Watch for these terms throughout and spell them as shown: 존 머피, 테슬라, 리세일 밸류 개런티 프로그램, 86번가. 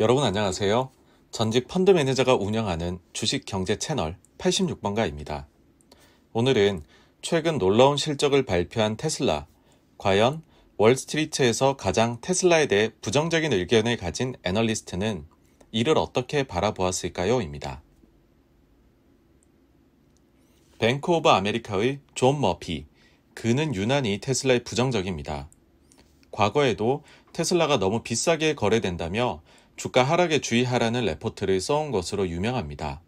여러분 안녕하세요. 전직 펀드 매니저가 운영하는 주식 경제 채널 86번가입니다. 오늘은 최근 놀라운 실적을 발표한 테슬라, 과연 월스트리트에서 가장 테슬라에 대해 부정적인 의견을 가진 애널리스트는 이를 어떻게 바라보았을까요? 입니다. 뱅크 오브 아메리카의 존 머피, 그는 유난히 테슬라에 부정적입니다. 과거에도 테슬라가 너무 비싸게 거래된다며 주가 하락에 주의하라는 레포트를 써온 것으로 유명합니다.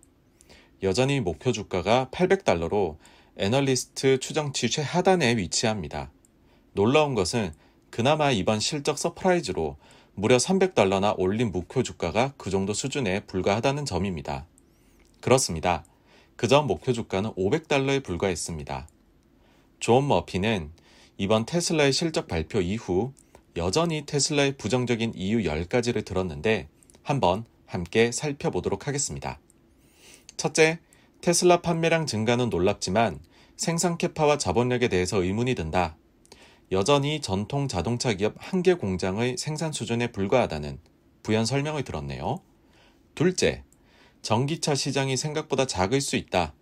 여전히 목표 주가가 800달러로 애널리스트 추정치 최하단에 위치합니다. 놀라운 것은 그나마 이번 실적 서프라이즈로 무려 300달러나 올린 목표 주가가 그 정도 수준에 불과하다는 점입니다. 그렇습니다. 그전 목표 주가는 500달러에 불과했습니다. 존 머피는 이번 테슬라의 실적 발표 이후 여전히 테슬라의 부정적인 이유 10가지를 들었는데 한번 함께 살펴보도록 하겠습니다. 첫째, 테슬라 판매량 증가는 놀랍지만 생산 캐파와 자본력에 대해서 의문이 든다. 여전히 전통 자동차 기업 한 개 공장의 생산 수준에 불과하다는 부연 설명을 들었네요. 둘째, 전기차 시장이 생각보다 작을 수 있다.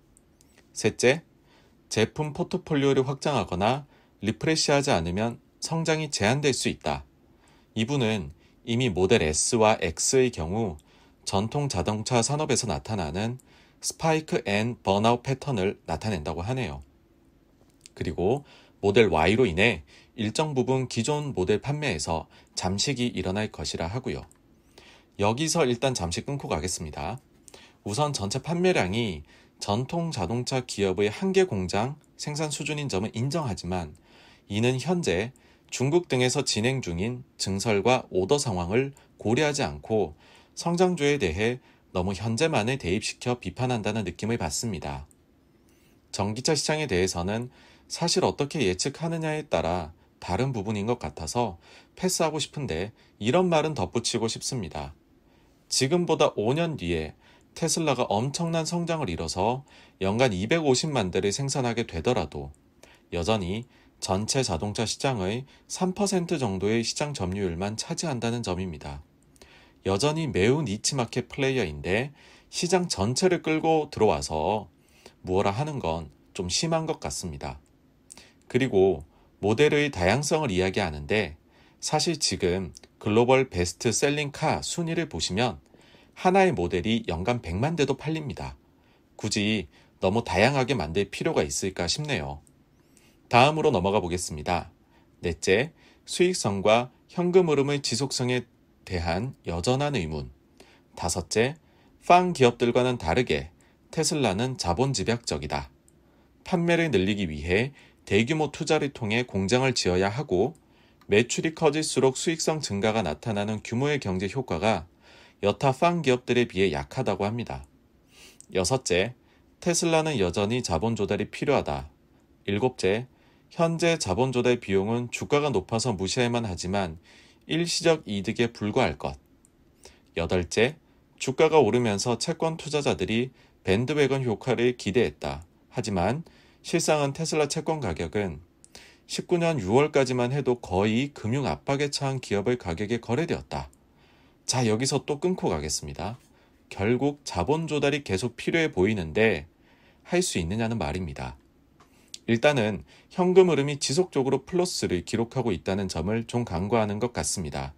셋째, 제품 포트폴리오를 확장하거나 리프레시하지 않으면 성장이 제한될 수 있다. 이분은 이미 모델 S와 X의 경우 전통 자동차 산업에서 나타나는 스파이크 앤 번아웃 패턴을 나타낸다고 하네요. 그리고 모델 Y로 인해 일정 부분 기존 모델 판매에서 잠식이 일어날 것이라 하고요. 여기서 일단 잠시 끊고 가겠습니다. 우선 전체 판매량이 전통 자동차 기업의 한 개 공장 생산 수준인 점은 인정하지만 이는 현재 중국 등에서 진행 중인 증설과 오더 상황을 고려하지 않고 성장주에 대해 너무 현재만을 대입시켜 비판한다는 느낌을 받습니다. 전기차 시장에 대해서는 사실 어떻게 예측하느냐에 따라 다른 부분인 것 같아서 패스하고 싶은데 이런 말은 덧붙이고 싶습니다. 지금보다 5년 뒤에 테슬라가 엄청난 성장을 이뤄서 연간 250만 대를 생산하게 되더라도 여전히 전체 자동차 시장의 3% 정도의 시장 점유율만 차지한다는 점입니다. 여전히 매우 니치 마켓 플레이어인데 시장 전체를 끌고 들어와서 무엇라 하는 건 좀 심한 것 같습니다. 그리고 모델의 다양성을 이야기하는데 사실 지금 글로벌 베스트 셀링 카 순위를 보시면 하나의 모델이 연간 100만 대도 팔립니다. 굳이 너무 다양하게 만들 필요가 있을까 싶네요. 다음으로 넘어가 보겠습니다. 넷째, 수익성과 현금 흐름의 지속성에 대한 여전한 의문. 다섯째, 팡 기업들과는 다르게 테슬라는 자본 집약적이다. 판매를 늘리기 위해 대규모 투자를 통해 공장을 지어야 하고 매출이 커질수록 수익성 증가가 나타나는 규모의 경제 효과가 여타 팡 기업들에 비해 약하다고 합니다. 여섯째, 테슬라는 여전히 자본 조달이 필요하다. 일곱째, 현재 자본 조달 비용은 주가가 높아서 무시할만 하지만 일시적 이득에 불과할 것. 여덟째, 주가가 오르면서 채권 투자자들이 밴드웨건 효과를 기대했다. 하지만 실상은 테슬라 채권 가격은 19년 6월까지만 해도 거의 금융 압박에 처한 기업의 가격에 거래되었다. 자, 여기서 또 끊고 가겠습니다. 결국 자본 조달이 계속 필요해 보이는데 할 수 있느냐는 말입니다. 일단은 현금 흐름이 지속적으로 플러스를 기록하고 있다는 점을 좀 간과하는 것 같습니다.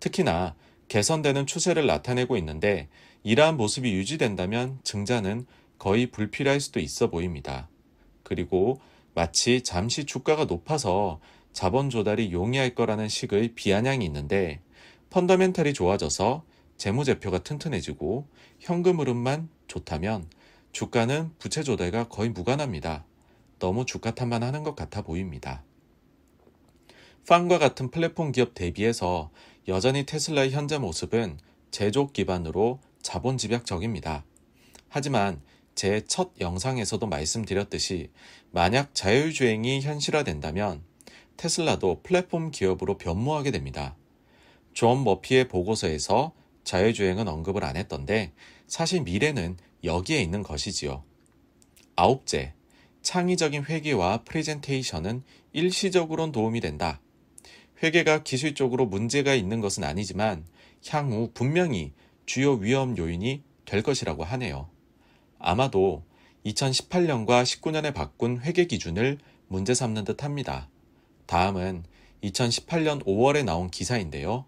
특히나 개선되는 추세를 나타내고 있는데 이러한 모습이 유지된다면 증자는 거의 불필요할 수도 있어 보입니다. 그리고 마치 잠시 주가가 높아서 자본 조달이 용이할 거라는 식의 비아냥이 있는데 펀더멘탈이 좋아져서 재무제표가 튼튼해지고 현금 흐름만 좋다면 주가는 부채 조달과 거의 무관합니다. 너무 주가 탓만 하는 것 같아 보입니다. 팡과 같은 플랫폼 기업 대비해서 여전히 테슬라의 현재 모습은 제조 기반으로 자본 집약적입니다. 하지만 제 첫 영상에서도 말씀드렸듯이 만약 자율주행이 현실화된다면 테슬라도 플랫폼 기업으로 변모하게 됩니다. 존 머피의 보고서에서 자율주행은 언급을 안 했던데 사실 미래는 여기에 있는 것이지요. 아홉째, 창의적인 회계와 프레젠테이션은 일시적으로는 도움이 된다. 회계가 기술적으로 문제가 있는 것은 아니지만 향후 분명히 주요 위험 요인이 될 것이라고 하네요. 아마도 2018년과 19년에 바꾼 회계 기준을 문제 삼는 듯 합니다. 다음은 2018년 5월에 나온 기사인데요.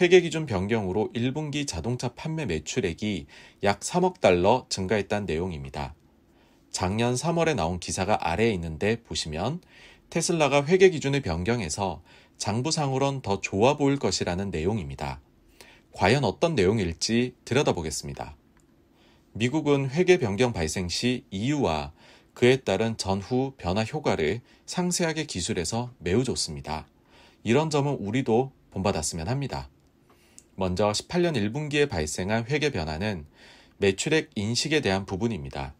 회계 기준 변경으로 1분기 자동차 판매 매출액이 약 3억 달러 증가했다는 내용입니다. 작년 3월에 나온 기사가 아래에 있는데 보시면 테슬라가 회계 기준을 변경해서 장부상으론 더 좋아 보일 것이라는 내용입니다. 과연 어떤 내용일지 들여다보겠습니다. 미국은 회계 변경 발생 시 이유와 그에 따른 전후 변화 효과를 상세하게 기술해서 매우 좋습니다. 이런 점은 우리도 본받았으면 합니다. 먼저 18년 1분기에 발생한 회계 변화는 매출액 인식에 대한 부분입니다.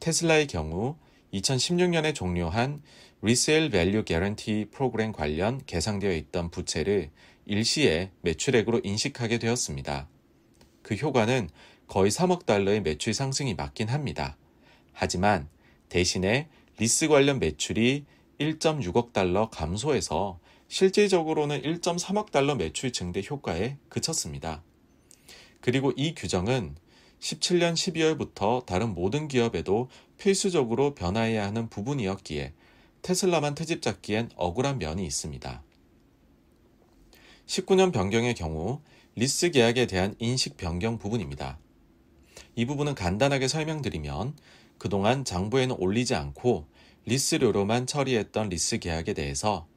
테슬라의 경우 2016년에 종료한 리세일 밸류 개런티 프로그램 관련 계상되어 있던 부채를 일시에 매출액으로 인식하게 되었습니다. 그 효과는 거의 3억 달러의 매출 상승이 맞긴 합니다. 하지만 대신에 리스 관련 매출이 1.6억 달러 감소해서 실질적으로는 1.3억 달러 매출 증대 효과에 그쳤습니다. 그리고 이 규정은 17년 12월부터 다른 모든 기업에도 필수적으로 변화해야 하는 부분이었기에 테슬라만 트집 잡기엔 억울한 면이 있습니다. 19년 변경의 경우 리스 계약에 대한 인식 변경 부분입니다. 이 부분은 간단하게 설명드리면 그동안 장부에는 올리지 않고 리스료로만 처리했던 리스 계약에 대해서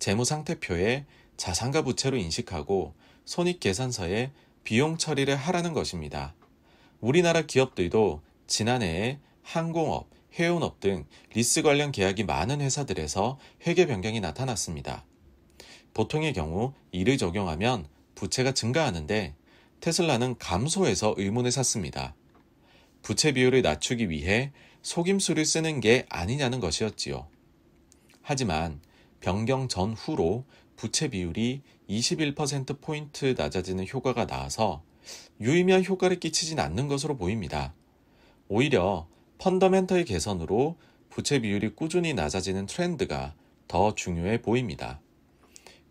재무상태표에 자산과 부채로 인식하고 손익계산서에 비용 처리를 하라는 것입니다. 우리나라 기업들도 지난해에 항공업, 해운업 등 리스 관련 계약이 많은 회사들에서 회계 변경이 나타났습니다. 보통의 경우 이를 적용하면 부채가 증가하는데 테슬라는 감소해서 의문을 샀습니다. 부채 비율을 낮추기 위해 속임수를 쓰는 게 아니냐는 것이었지요. 하지만 변경 전후로 부채 비율이 21%포인트 낮아지는 효과가 나와서 유의미한 효과를 끼치진 않는 것으로 보입니다. 오히려 펀더멘털 개선으로 부채 비율이 꾸준히 낮아지는 트렌드가 더 중요해 보입니다.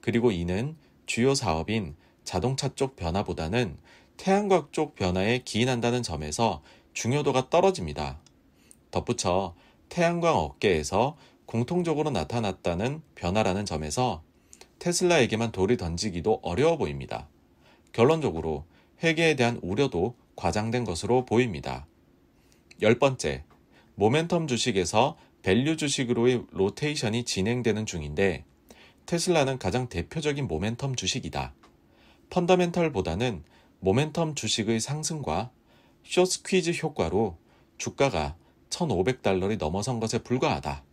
그리고 이는 주요 사업인 자동차 쪽 변화보다는 태양광 쪽 변화에 기인한다는 점에서 중요도가 떨어집니다. 덧붙여 태양광 업계에서 공통적으로 나타났다는 변화라는 점에서 테슬라에게만 돌을 던지기도 어려워 보입니다. 결론적으로 회계에 대한 우려도 과장된 것으로 보입니다. 10번째, 모멘텀 주식에서 밸류 주식으로의 로테이션이 진행되는 중인데 테슬라는 가장 대표적인 모멘텀 주식이다. 펀더멘털보다는 모멘텀 주식의 상승과 숏스퀴즈 효과로 주가가 1,500달러를 넘어선 것에 불과하다.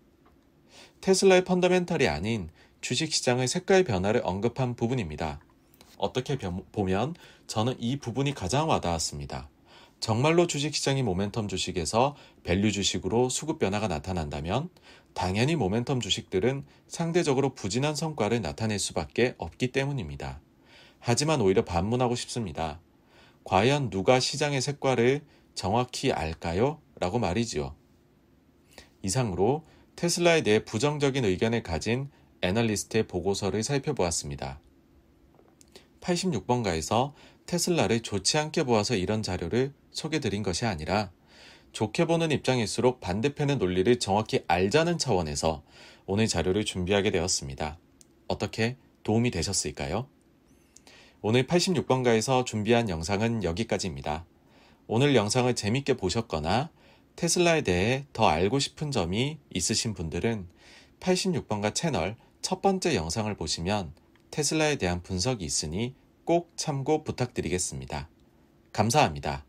테슬라의 펀더멘털이 아닌 주식시장의 색깔 변화를 언급한 부분입니다. 어떻게 보면 저는 이 부분이 가장 와닿았습니다. 정말로 주식시장이 모멘텀 주식에서 밸류 주식으로 수급 변화가 나타난다면 당연히 모멘텀 주식들은 상대적으로 부진한 성과를 나타낼 수밖에 없기 때문입니다. 하지만 오히려 반문하고 싶습니다. 과연 누가 시장의 색깔을 정확히 알까요? 라고 말이지요. 이상으로 테슬라에 대해 부정적인 의견을 가진 애널리스트의 보고서를 살펴보았습니다. 86번가에서 테슬라를 좋지 않게 보아서 이런 자료를 소개드린 것이 아니라 좋게 보는 입장일수록 반대편의 논리를 정확히 알자는 차원에서 오늘 자료를 준비하게 되었습니다. 어떻게 도움이 되셨을까요? 오늘 86번가에서 준비한 영상은 여기까지입니다. 오늘 영상을 재밌게 보셨거나 테슬라에 대해 더 알고 싶은 점이 있으신 분들은 86번가 채널 첫 번째 영상을 보시면 테슬라에 대한 분석이 있으니 꼭 참고 부탁드리겠습니다. 감사합니다.